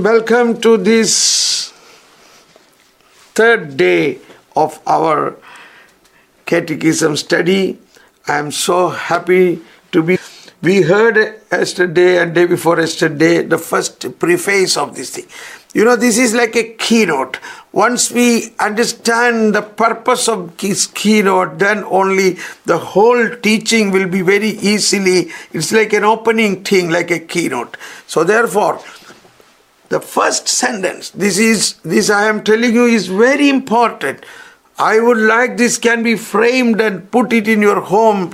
Welcome to this third day of our Catechism study. I am so happy to be. We heard yesterday and day before yesterday the first preface of this thing. You know, this is like a keynote. Once we understand the purpose of this keynote, then only the whole teaching will be very easily. It's like an opening thing, like a keynote. So therefore, the first sentence, this I am telling you is very important. I would like this can be framed and put it in your home,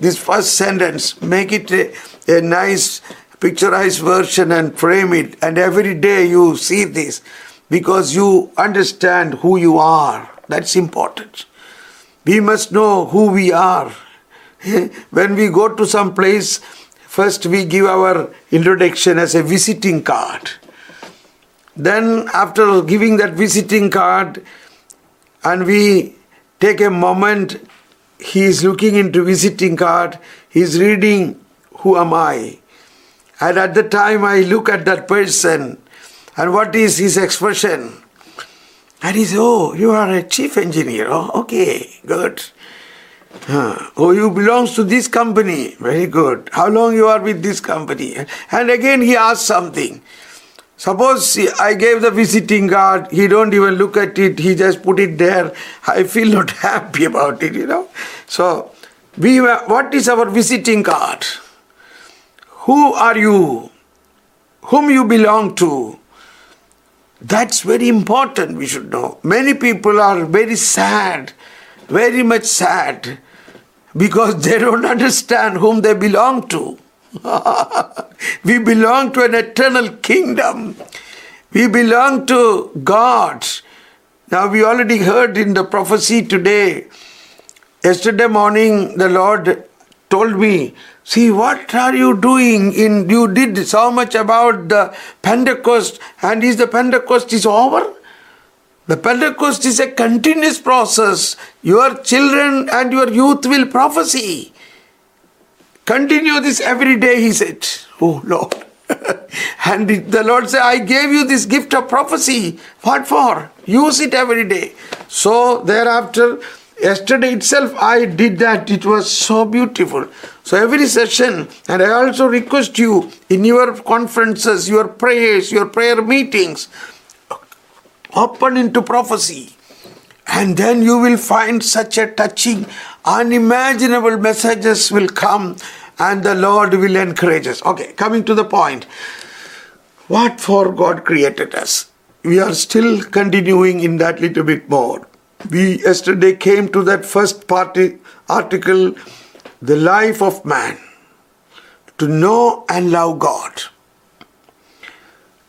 this first sentence, make it a nice picturized version and frame it. And every day you see this because you understand who you are. That's important. We must know who we are. When we go to some place, first we give our introduction as a visiting card. Then after giving that visiting card and we take a moment, he is looking into visiting card, he is reading, who am I? And at the time I look at that person and what is his expression? And he says, oh, you are a chief engineer. Oh, okay, good. Oh, you belongs to this company. Very good. How long you are with this company? And again he asks something. Suppose I gave the visiting card, he don't even look at it, he just put it there. I feel not happy about it, you know. So, what is our visiting card? Who are you? Whom you belong to? That's very important, we should know. Many people are very sad, very much sad, because they don't understand whom they belong to. We belong to an eternal kingdom. We belong to God. Now we already heard in the prophecy today. Yesterday morning the Lord told me, see, what are you doing? You did so much about the Pentecost, and is the Pentecost is over? The Pentecost is a continuous process. Your children and your youth will prophesy. Continue this every day, he said. Oh, Lord. And the Lord said, I gave you this gift of prophecy. What for? Use it every day. So thereafter, yesterday itself, I did that. It was so beautiful. So every session, and I also request you in your conferences, your prayers, your prayer meetings, open into prophecy. And then you will find such a touching, unimaginable messages will come and the Lord will encourage us. Okay, coming to the point. What for God created us? We are still continuing in that little bit more. We yesterday came to that first article, the life of man, to know and love God.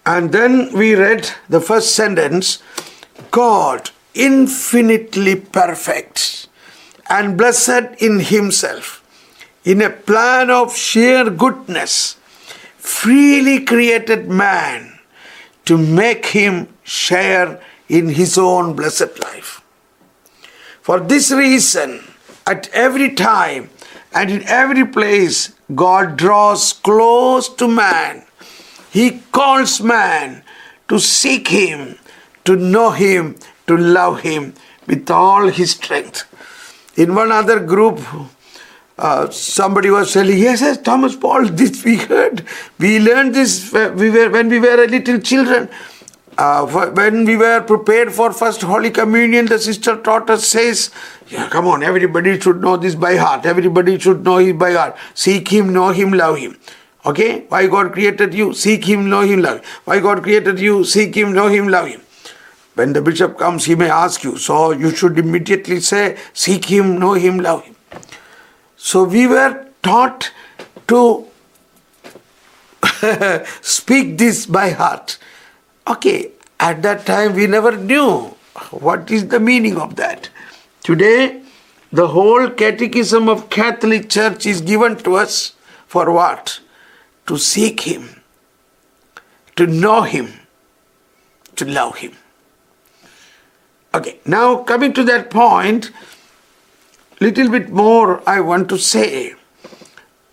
And then we read the first sentence, God, infinitely perfect and blessed in himself, in a plan of sheer goodness, freely created man to make him share in his own blessed life. For this reason, at every time and in every place, God draws close to man. He calls man to seek him, to know him, to love him with all his strength. In one other group, somebody was telling, yes, Thomas Paul, this we heard. We learned this when we were a little children. When we were prepared for First Holy Communion, the sister taught us, says, yeah, come on, everybody should know this by heart. Everybody should know it by heart. Seek him, know him, love him. Okay? Why God created you? Seek him, know him, love him. Why God created you? Seek him, know him, love him. When the bishop comes, he may ask you. So you should immediately say, seek him, know him, love him. So we were taught to speak this by heart. Okay, at that time we never knew what is the meaning of that. Today, the whole Catechism of Catholic Church is given to us for what? To seek him, to know him, to love him. Okay, now coming to that point, little bit more I want to say.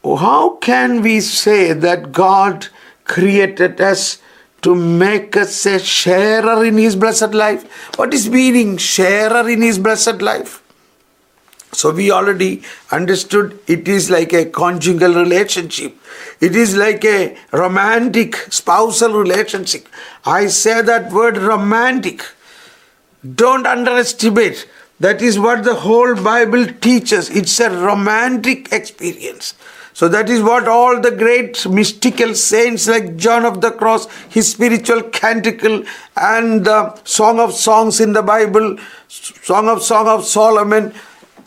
How can we say that God created us to make us a sharer in his blessed life. What is meaning sharer in his blessed life? So we already understood it is like a conjugal relationship. It is like a romantic spousal relationship. I say that word romantic. Don't underestimate. That is what the whole Bible teaches. It's a romantic experience. So that is what all the great mystical saints like John of the Cross, his spiritual canticle and the Song of Songs in the Bible, Song of Solomon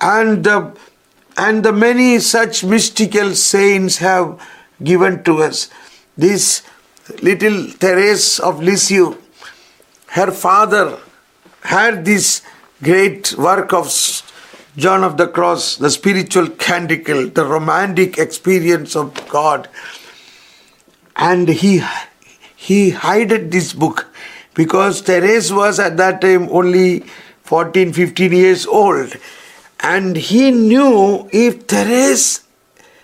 and the many such mystical saints have given to us. This little Therese of Lisieux, her father had this great work of John of the Cross, the spiritual canticle, the romantic experience of God. And he hid this book because Therese was at that time only 14, 15 years old. And he knew if Therese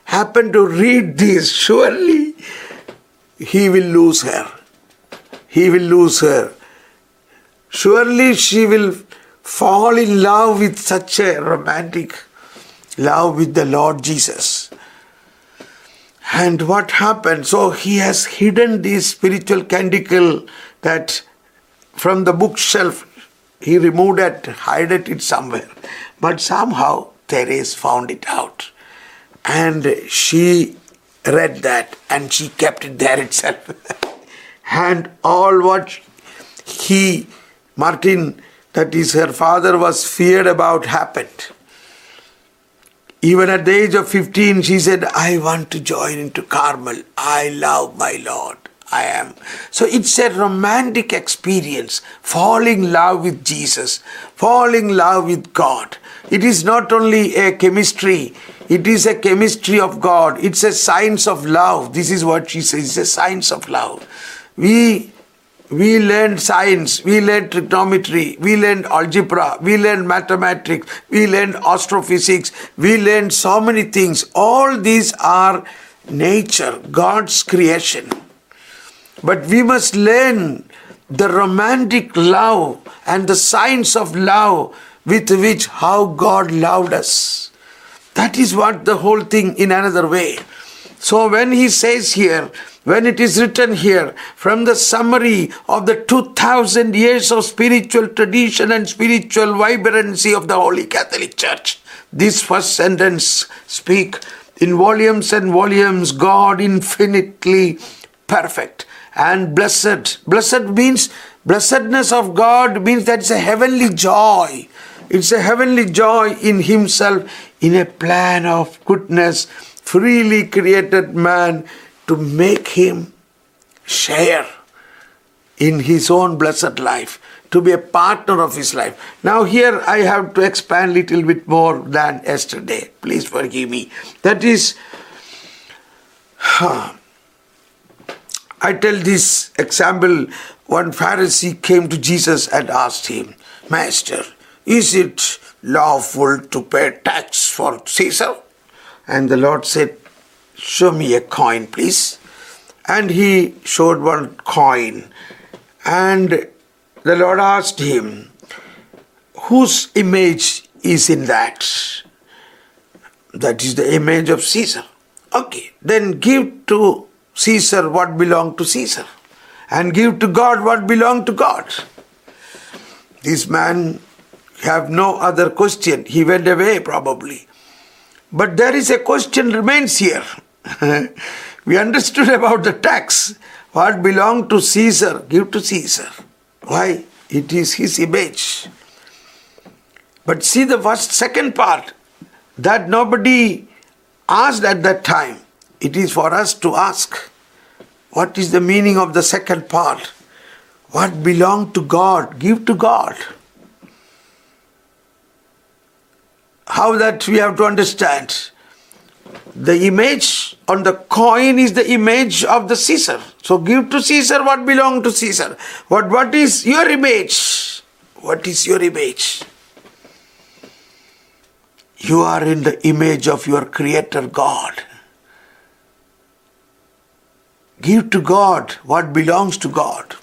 happened to read this, surely he will lose her. He will lose her. Surely she will fall in love with such a romantic love with the Lord Jesus. And what happened? So he has hidden this spiritual canticle that from the bookshelf, he removed it, hid it somewhere. But somehow Therese found it out. And she read that and she kept it there itself. And all what he, Martin, that is, her father was feared about, happened. Even at the age of 15, she said, I want to join into Carmel. I love my Lord. I am. So it's a romantic experience, falling in love with Jesus, falling in love with God. It is not only a chemistry. It is a chemistry of God. It's a science of love. This is what she says. It's a science of love. We learned science, we learned trigonometry, we learned algebra, we learned mathematics, we learned astrophysics, we learned so many things. All these are nature, God's creation. But we must learn the romantic love and the science of love with which how God loved us. That is what the whole thing in another way. So when he says here, when it is written here, from the summary of the 2000 years of spiritual tradition and spiritual vibrancy of the Holy Catholic Church, this first sentence speak in volumes and volumes, God infinitely perfect and blessed. Blessed means, blessedness of God means that it's a heavenly joy. It's a heavenly joy in himself, in a plan of goodness, freely created man, to make him share in his own blessed life, to be a partner of his life. Now here I have to expand a little bit more than yesterday. Please forgive me. That is, I tell this example, one Pharisee came to Jesus and asked him, Master, is it lawful to pay tax for Caesar? And the Lord said, show me a coin, please. And he showed one coin. And the Lord asked him, whose image is in that? That is the image of Caesar. Okay, then give to Caesar what belonged to Caesar, and give to God what belonged to God. This man have no other question. He went away probably. But there is a question remains here. We understood about the tax. What belonged to Caesar, give to Caesar. Why? It is his image. But see the second part, that nobody asked at that time. It is for us to ask. What is the meaning of the second part? What belonged to God, give to God. How that we have to understand. The image on the coin is the image of the Caesar. So give to Caesar what belongs to Caesar. What is your image? What is your image? You are in the image of your Creator God. Give to God what belongs to God.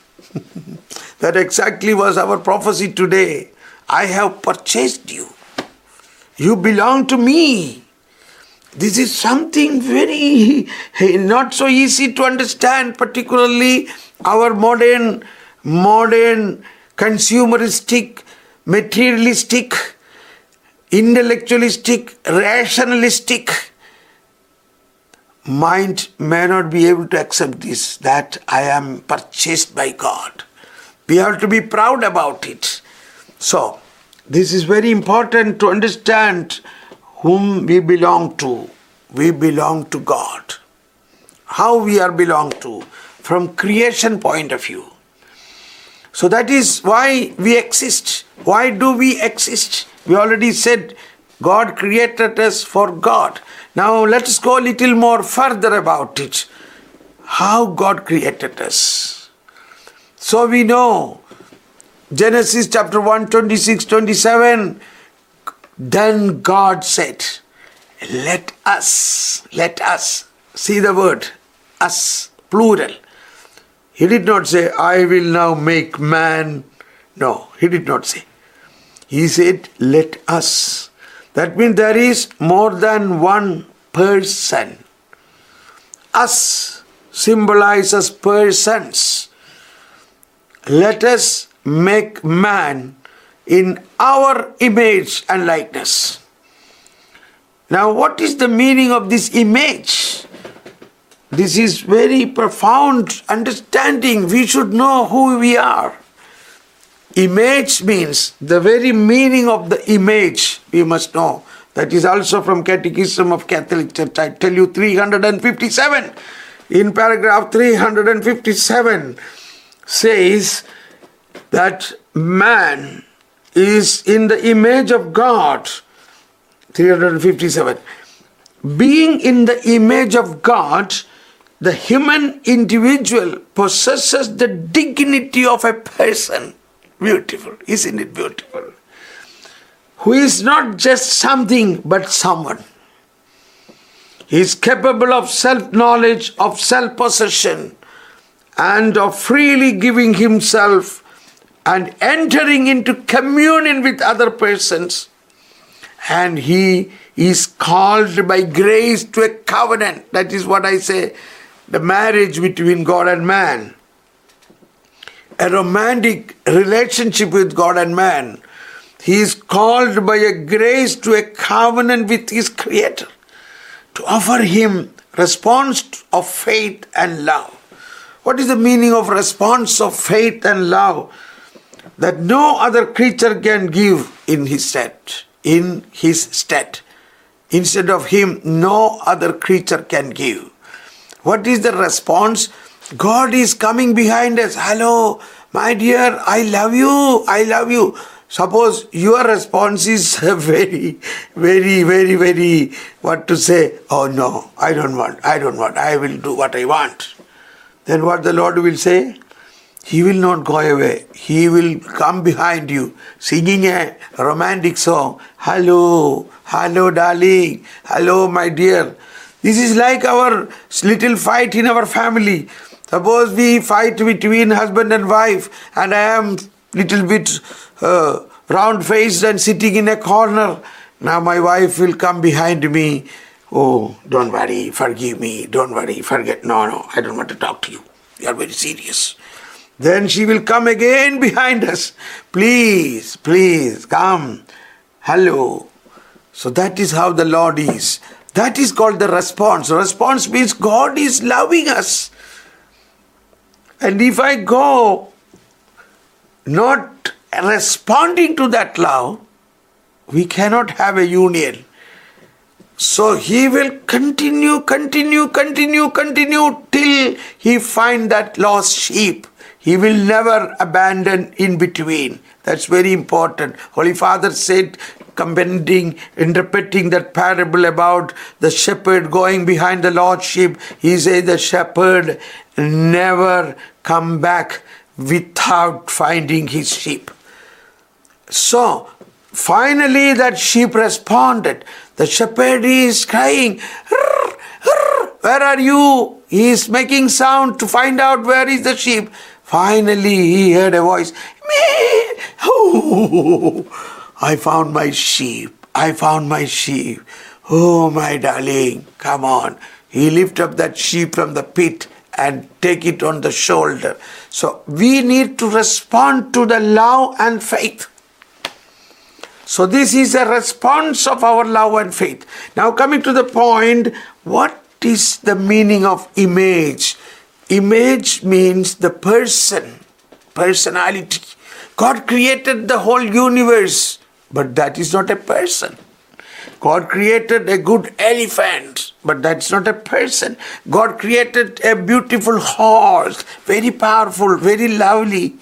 That exactly was our prophecy today. I have purchased you. You belong to me. This is something very not so easy to understand, particularly our modern consumeristic, materialistic, intellectualistic, rationalistic mind may not be able to accept this, that I am purchased by God. We have to be proud about it. So, this is very important to understand whom we belong to. We belong to God. How we are belong to, from creation point of view. So that is why we exist. Why do we exist? We already said God created us for God. Now let us go a little more further about it. How God created us. So we know Genesis chapter 1, 26-27. Then God said, let us. See the word, us, plural. He did not say, I will now make man. No, he did not say. He said, let us. That means there is more than one person. Us symbolizes persons. Let us make man in our image and likeness. Now, what is the meaning of this image? This is very profound understanding. We should know who we are. Image means the very meaning of the image we must know. That is also from Catechism of Catholic Church. I tell you 357. In paragraph 357 says that man is in the image of God. 357. Being in the image of God, the human individual possesses the dignity of a person. Beautiful, isn't it beautiful? Who is not just something, but someone. He is capable of self-knowledge, of self-possession, and of freely giving himself and entering into communion with other persons. And he is called by grace to a covenant. That is what I say, the marriage between God and man. A romantic relationship with God and man. He is called by a grace to a covenant with his Creator, to offer him response of faith and love. What is the meaning of response of faith and love? That no other creature can give in his stead. In his stead. Instead of him, no other creature can give. What is the response? God is coming behind us. Hello, my dear, I love you, I love you. Suppose your response is very, very, very, very, what to say? Oh no, I don't want, I will do what I want. Then what the Lord will say? He will not go away. He will come behind you, singing a romantic song. Hello, hello, darling. Hello, my dear. This is like our little fight in our family. Suppose we fight between husband and wife, and I am little bit round-faced and sitting in a corner. Now my wife will come behind me. Oh, don't worry, forgive me. Don't worry, forget. No, I don't want to talk to you. You are very serious. Then she will come again behind us. Please, please, come. Hello. So that is how the Lord is. That is called the response. Response means God is loving us. And if I go not responding to that love, we cannot have a union. So he will continue till he find that lost sheep. He will never abandon in between. That's very important. Holy Father said, interpreting that parable about the shepherd going behind the lost sheep, he said the shepherd never come back without finding his sheep. So, finally that sheep responded. The shepherd is crying, Where are you? He is making sound to find out where is the sheep. Finally, he heard a voice. Me! Oh, I found my sheep. I found my sheep. Oh, my darling, come on. He lift up that sheep from the pit and take it on the shoulder. So we need to respond to the love and faith. So this is a response of our love and faith. Now coming to the point, what is the meaning of image? Image means the person, personality. God created the whole universe, but that is not a person. God created a good elephant, but that's not a person. God created a beautiful horse, very powerful, very lovely.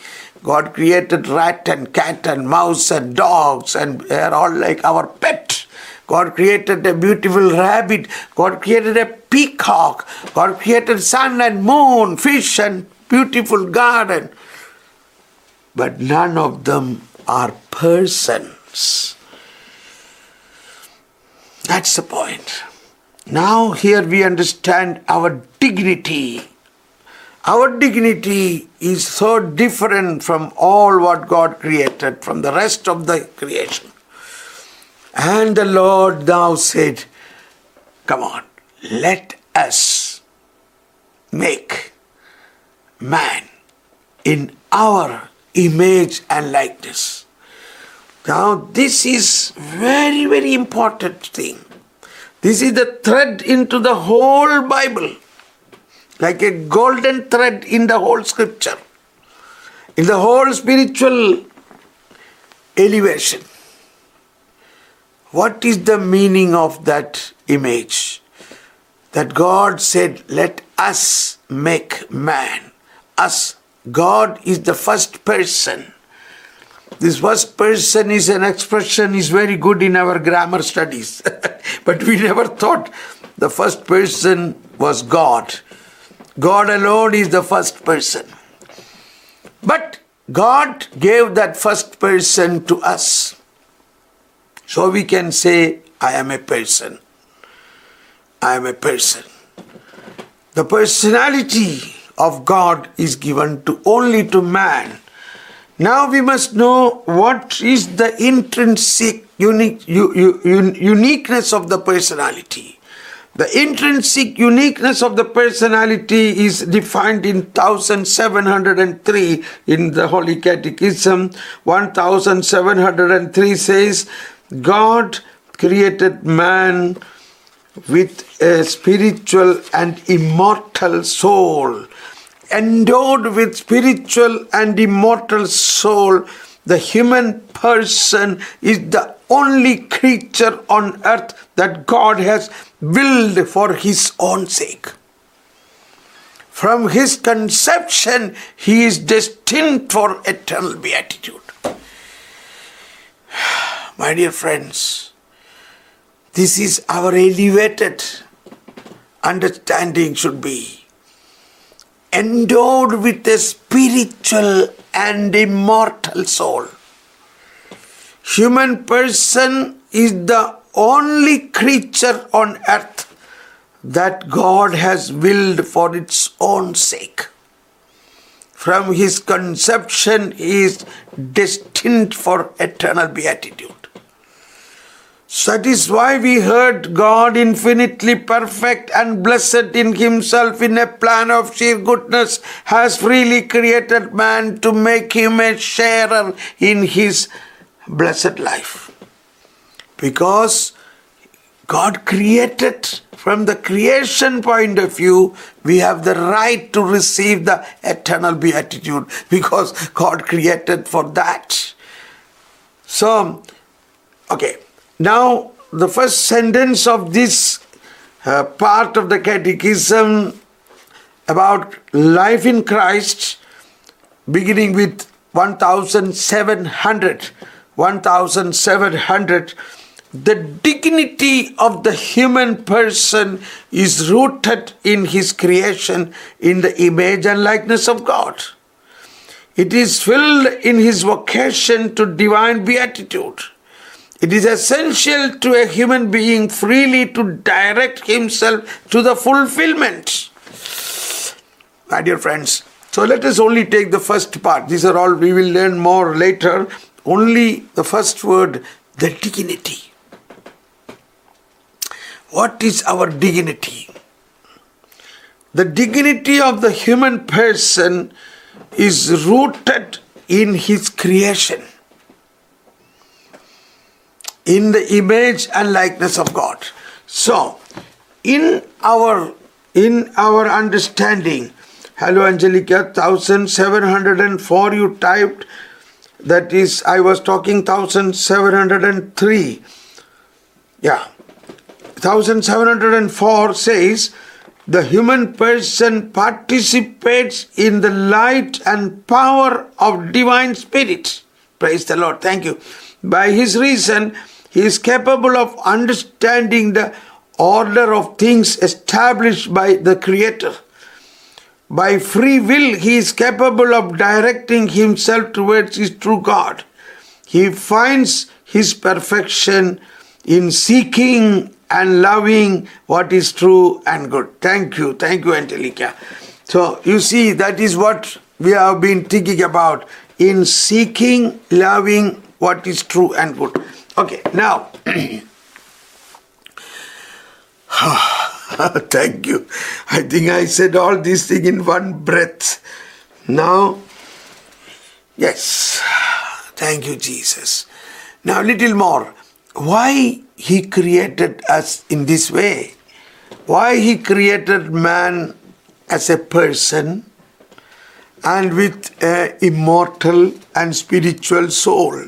God created rat and cat and mouse and dogs, and they are all like our pet. God created a beautiful rabbit. God created a peacock. God created sun and moon, fish and beautiful garden. But none of them are persons. That's the point. Now here we understand our dignity. Our dignity is so different from all what God created, from the rest of the creation. And the Lord now said, come on, let us make man in our image and likeness. Now this is very, very important thing. This is the thread into the whole Bible. Like a golden thread in the whole scripture. In the whole spiritual elevation. What is the meaning of that image? That God said, let us make man. Us. God is the first person. This first person is an expression is very good in our grammar studies. But we never thought the first person was God. God alone is the first person. But God gave that first person to us. So we can say, I am a person. I am a person. The personality of God is given to only to man. Now we must know what is the intrinsic uniqueness of the personality. The intrinsic uniqueness of the personality is defined in 1703 in the Holy Catechism. 1703 says, God created man with a spiritual and immortal soul. Endowed with spiritual and immortal soul, the human person is the only creature on earth that God has willed for his own sake. From his conception, he is destined for eternal beatitude. My dear friends, this is our elevated understanding should be. Endowed with a spiritual and immortal soul. Human person is the only creature on earth that God has willed for its own sake. From his conception, he is destined for eternal beatitude. So that is why we heard God infinitely perfect and blessed in himself in a plan of sheer goodness has freely created man to make him a sharer in his blessed life. Because God created from the creation point of view, we have the right to receive the eternal beatitude because God created for that. So, okay. Now, the first sentence of this part of the Catechism about life in Christ, beginning with 1700, the dignity of the human person is rooted in his creation in the image and likeness of God. It is filled in his vocation to divine beatitude. It is essential to a human being freely to direct himself to the fulfillment. My dear friends, so let us only take the first part. These are all, we will learn more later. Only the first word, the dignity. What is our dignity? The dignity of the human person is rooted in his creation, in the image and likeness of God. So, in our understanding, hello Angelica, 1704 you typed, that is, I was talking 1703. Yeah, 1704 says, the human person participates in the light and power of divine spirit. Praise the Lord. Thank you. By his reason, he is capable of understanding the order of things established by the Creator. By free will, he is capable of directing himself towards his true God. He finds his perfection in seeking and loving what is true and good. Thank you, Angelica. So, you see, that is what we have been thinking about, in seeking, loving what is true and good. Okay, now, thank you. I think I said all these things in one breath. Now, yes, thank you, Jesus. Now, little more. Why he created us in this way? Why he created man as a person and with an immortal and spiritual soul?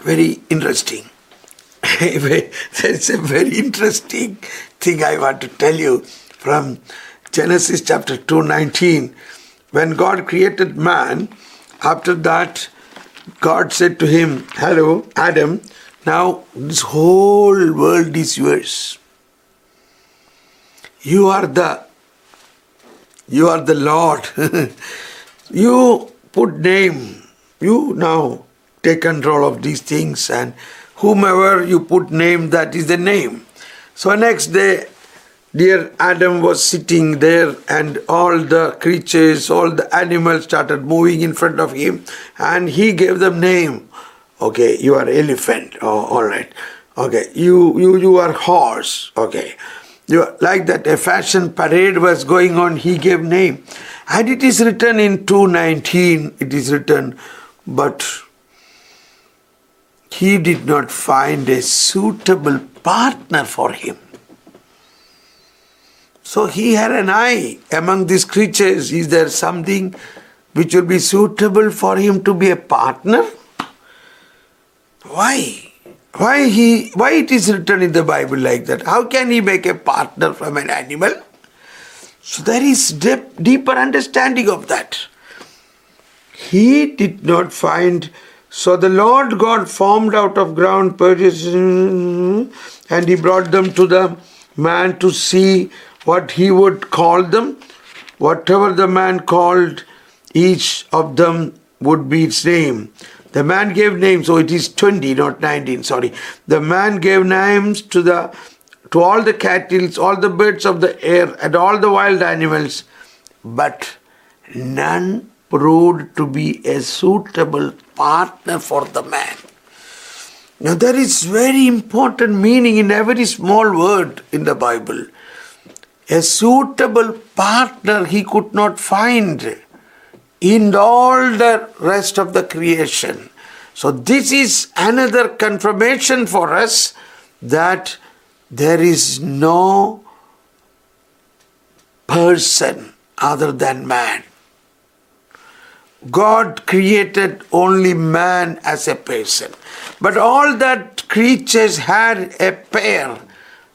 Very interesting. That's a very interesting thing I want to tell you from Genesis chapter 2:19. When God created man, after that, God said to him, hello, Adam, now this whole world is yours. You are the Lord. You put name. You now take control of these things, and whomever you put name, that is the name. So next day, dear Adam was sitting there, and all the creatures, all the animals started moving in front of him, and he gave them name. Okay, you are elephant. Oh, all right. Okay, you are horse. Okay, you are, like that. A fashion parade was going on. He gave name, and it is written in 2:19. It is written, but he did not find a suitable partner for him. So he had an eye among these creatures. Is there something which will be suitable for him to be a partner? Why? Why it is written in the Bible like that? How can he make a partner from an animal? So there is deeper understanding of that. He did not find. So the Lord God formed out of ground, and he brought them to the man to see what he would call them. Whatever the man called, each of them would be its name. The man gave names, so it is 20, not 19, sorry. The man gave names to all the cattle, all the birds of the air, and all the wild animals, but none proved to be a suitable partner for the man. Now there is very important meaning in every small word in the Bible. A suitable partner he could not find in all the rest of the creation. So this is another confirmation for us that there is no person other than man. God created only man as a person. But all that creatures had a pair,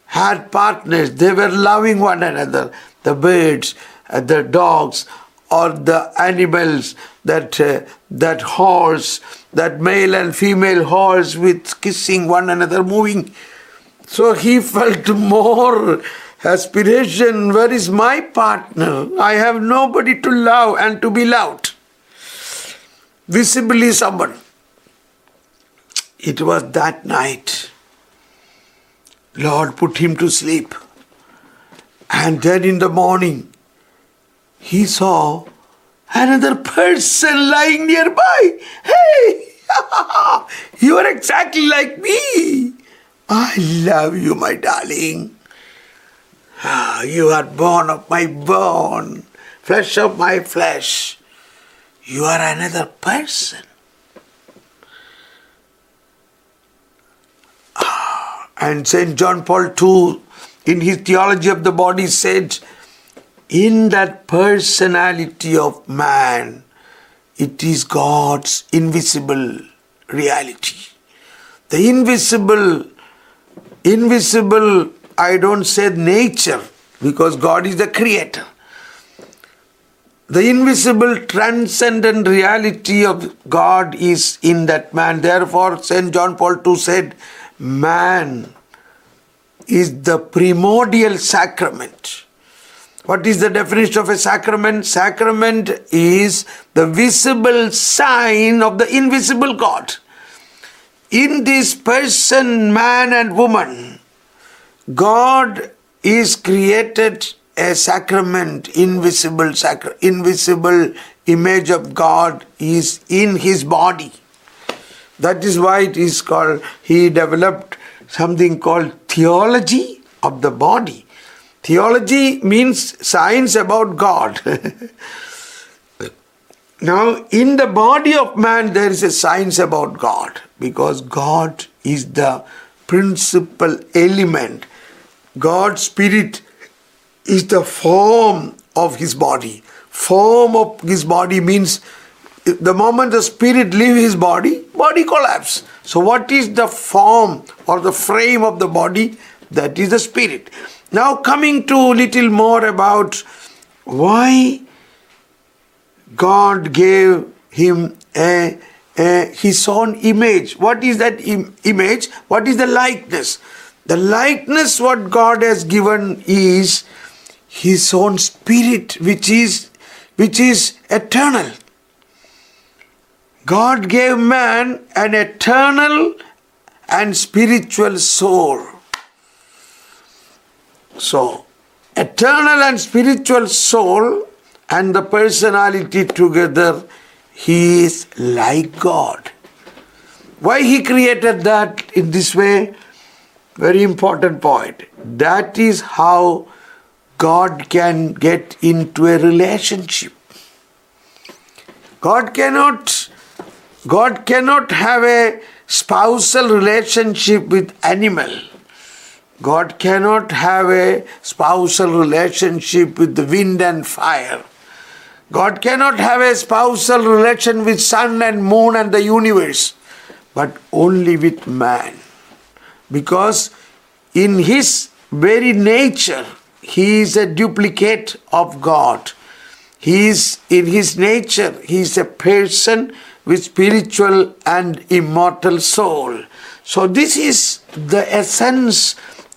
had partners. They were loving one another. The birds, the dogs, or the animals, that horse, that male and female horse with kissing one another, moving. So he felt more aspiration. Where is my partner? I have nobody to love and to be loved. Visibly someone. It was that night. Lord put him to sleep. And then in the morning, he saw another person lying nearby. Hey, you are exactly like me. I love you, my darling. Ah, you are bone of my bone, flesh of my flesh. You are another person. And Saint John Paul II, in his Theology of the Body, said, in that personality of man, it is God's invisible reality. The invisible, I don't say nature, because God is the creator. The invisible transcendent reality of God is in that man. Therefore, St. John Paul II said, man is the primordial sacrament. What is the definition of a sacrament? Sacrament is the visible sign of the invisible God. In this person, man and woman, God is created a sacrament, invisible image of God is in his body. That is why it is called, he developed something called theology of the body. Theology means science about God. Now, in the body of man, there is a science about God, because God is the principal element. God's spirit is the form of his body. Form of his body means the moment the spirit leaves his body, body collapses. So what is the form or the frame of the body? That is the spirit. Now coming to a little more about why God gave him his own image. What is that image? What is the likeness? The likeness what God has given is his own spirit, which is eternal. God gave man an eternal and spiritual soul. So, eternal and spiritual soul and the personality together, he is like God. Why he created that in this way? Very important point. That is how God can get into a relationship. God cannot have a spousal relationship with animal. God cannot have a spousal relationship with the wind and fire. God cannot have a spousal relation with sun and moon and the universe, but only with man. Because in his very nature, he is a duplicate of God. He is in his nature, he is a person with spiritual and immortal soul. So this is the essence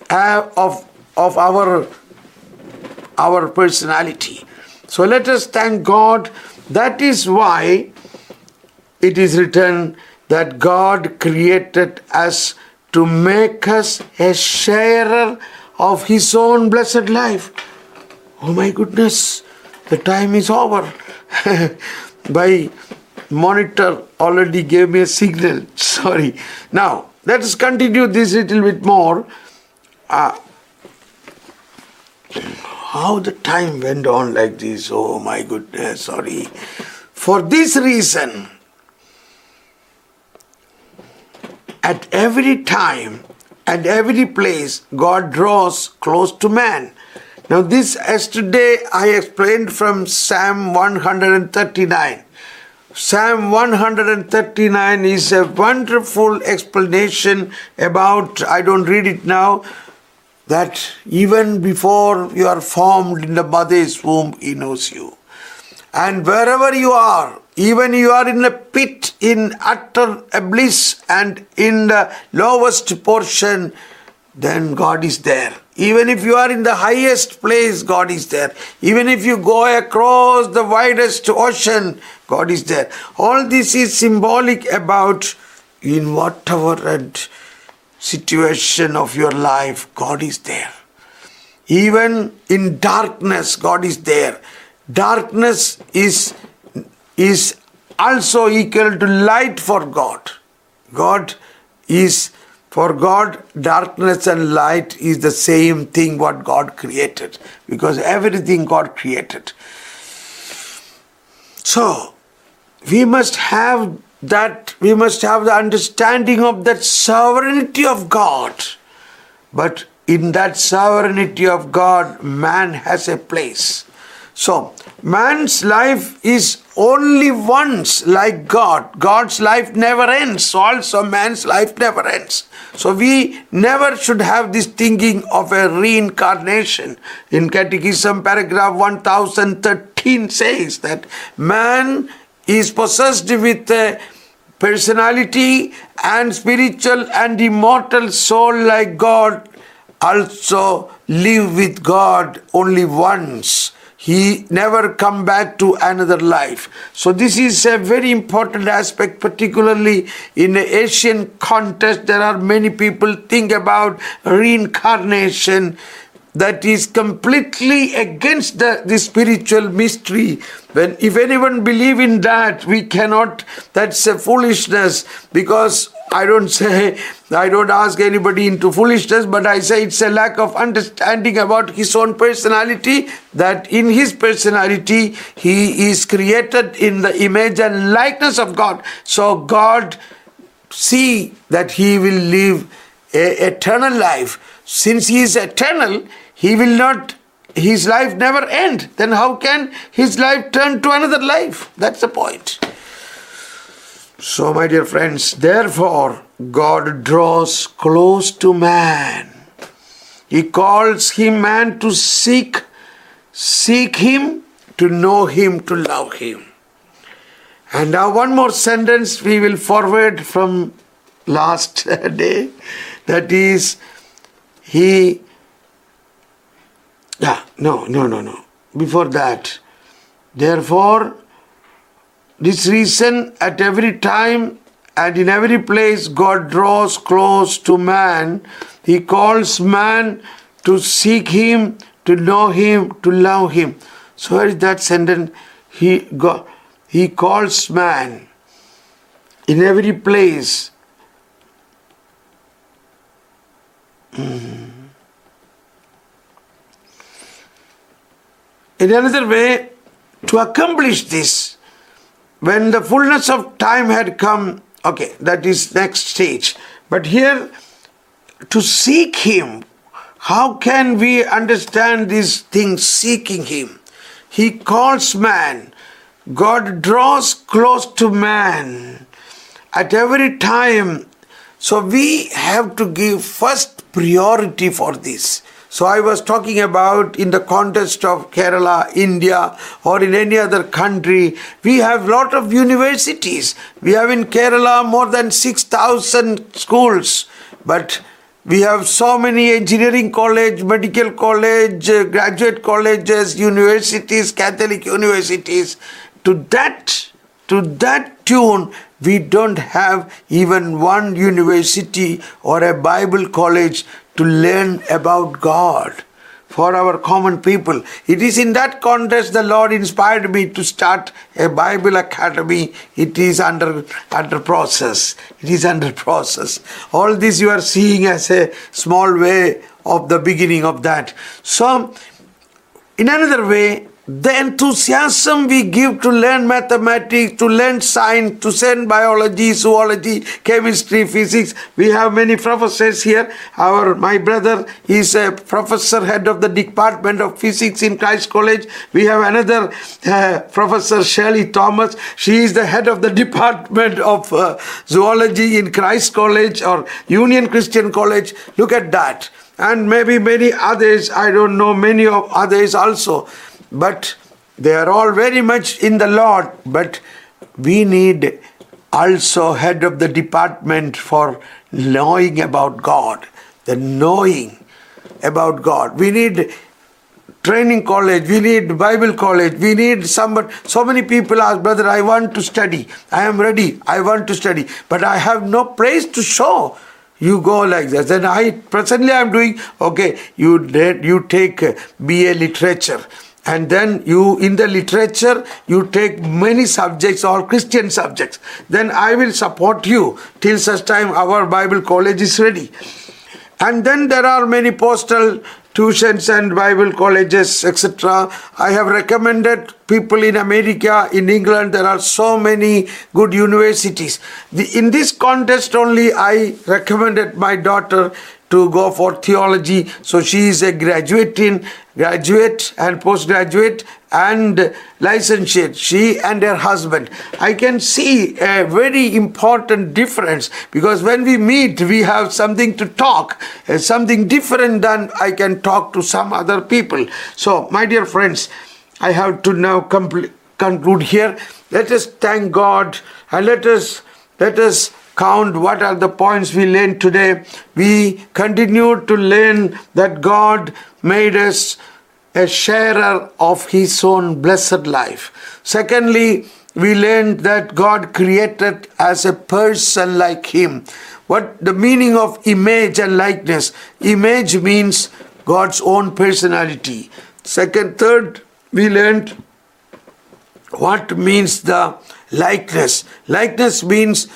of our personality. So let us thank God. That is why it is written that God created us to make us a sharer of his own blessed life. Oh my goodness, the time is over. My monitor already gave me a signal. Sorry. Now, let us continue this little bit more. How the time went on like this. Oh my goodness, sorry. For this reason, at every time and every place, God draws close to man. Now this, as today I explained from Psalm 139. Psalm 139 is a wonderful explanation about, I don't read it now, that even before you are formed in the mother's womb, he knows you. And wherever you are, even you are in a pit, in utter abyss and in the lowest portion, then God is there. Even if you are in the highest place, God is there. Even if you go across the widest ocean, God is there. All this is symbolic about in whatever situation of your life, God is there. Even in darkness, God is there. Darkness is also equal to light for God. For God, darkness and light is the same thing what God created, because everything God created. So, we must have the understanding of that sovereignty of God. But in that sovereignty of God, man has a place. So, man's life is only once like God. God's life never ends. Also, man's life never ends. So, we never should have this thinking of a reincarnation. In Catechism, paragraph 1013 says that man is possessed with a personality and spiritual and immortal soul like God. Also, live with God only once. He never come back to another life. So this is a very important aspect, particularly in the Asian context. There are many people think about reincarnation that is completely against the spiritual mystery. If anyone believes in that, we cannot, that's a foolishness, because I don't ask anybody into foolishness, but I say it's a lack of understanding about his own personality, that in his personality, he is created in the image and likeness of God. So God see that he will live eternal life. Since he is eternal, his life never end. Then how can his life turn to another life? That's the point. So, my dear friends, therefore, God draws close to man. He calls him man to seek him, to know him, to love him. And now one more sentence we will forward from last day. That is, Before that, therefore, this reason at every time and in every place God draws close to man. He calls man to seek him, to know him, to love him. So where is that sentence? He calls man in every place. In another way, to accomplish this, when the fullness of time had come, that is next stage. But here, to seek him, how can we understand these things, seeking him? He calls man. God draws close to man at every time. So we have to give first priority for this. So I was talking about in the context of Kerala, India, or in any other country, we have a lot of universities. We have in Kerala more than 6,000 schools, but we have so many engineering college, medical college, graduate colleges, universities, Catholic universities. To that tune, we don't have even one university or a Bible college to learn about God for our common people. It is in that context the Lord inspired me to start a Bible academy. It is under process. It is under process. All this you are seeing as a small way of the beginning of that. So, in another way, the enthusiasm we give to learn mathematics, to learn science, to learn biology, zoology, chemistry, physics. We have many professors here. My brother is a professor, head of the Department of Physics in Christ College. We have another Professor Shelley Thomas. She is the head of the Department of Zoology in Christ College or Union Christian College. Look at that. And maybe many others, I don't know, many of others also. But they are all very much in the Lord. But we need also head of the department for knowing about God. the knowing about God. We need training college, we need Bible college, we need somebody. So many people ask, brother, I want to study. I am ready. I want to study. But I have no place to show. You go like this. Then I presently I am doing, okay, you take BA literature. And then you, in the literature, you take many subjects, all Christian subjects. Then I will support you till such time our Bible college is ready. And then there are many postal tuitions and Bible colleges, etc. I have recommended people in America, in England, there are so many good universities. In this context only, I recommended my daughter to go for theology. So she is a graduate and postgraduate and licentiate, she and her husband. I can see a very important difference, because when we meet, we have something to talk, something different than I can talk to some other people. So, my dear friends, I have to now conclude here. Let us thank God, and let us count what are the points we learned today. We continue to learn that God made us a sharer of His own blessed life. Secondly, we learned that God created as a person like Him. What the meaning of image and likeness? Image means God's own personality. Third, we learned what means the likeness. Likeness means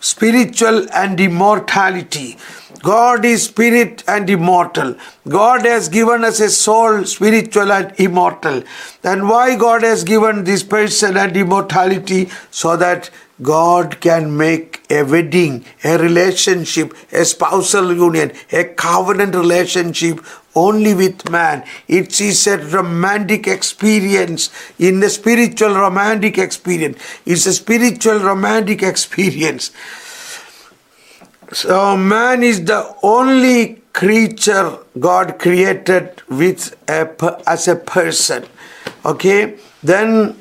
spiritual and immortality. God is spirit and immortal. God has given us a soul, spiritual and immortal. And why God has given this person and immortality? So that God can make a wedding, a relationship, a spousal union, a covenant relationship only with man. It is a romantic experience, in the spiritual romantic experience. It's a spiritual romantic experience. So man is the only creature God created as a person. Okay, then,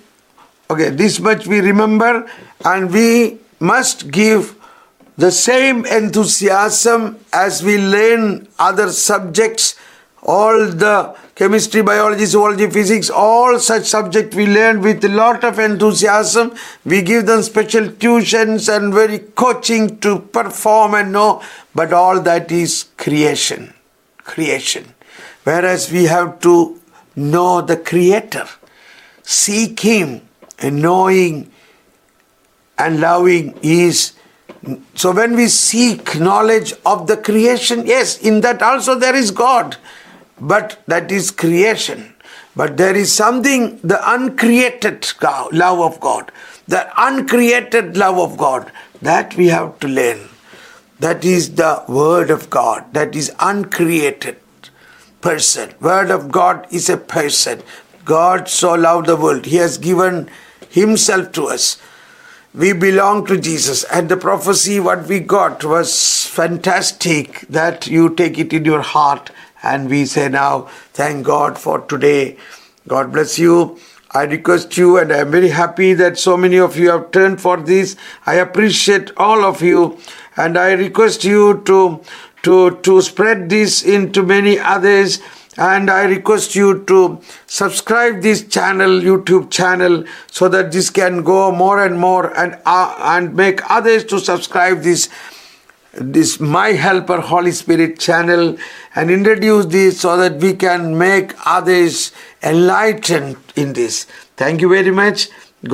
okay, this much we remember, and we must give the same enthusiasm as we learn other subjects. All the chemistry, biology, zoology, physics, all such subjects we learn with a lot of enthusiasm. We give them special tuitions and very coaching to perform and know. But all that is creation. Creation. Whereas we have to know the Creator. Seek Him. And knowing and loving is... So when we seek knowledge of the creation, yes, in that also there is God. But that is creation. But there is something, the uncreated love of God. The uncreated love of God. That we have to learn. That is the Word of God. That is uncreated person. Word of God is a person. God so loved the world. He has given Himself to us. We belong to Jesus. And the prophecy what we got was fantastic. That you take it in your heart. And we say now, thank God for today. God bless you. I request you, and I am very happy that so many of you have turned for this. I appreciate all of you. And I request you to spread this into many others. And I request you to subscribe this channel, YouTube channel, so that this can go more and more, and make others to subscribe this My Helper Holy Spirit channel, and introduce this so that we can make others enlightened in this. Thank you very much.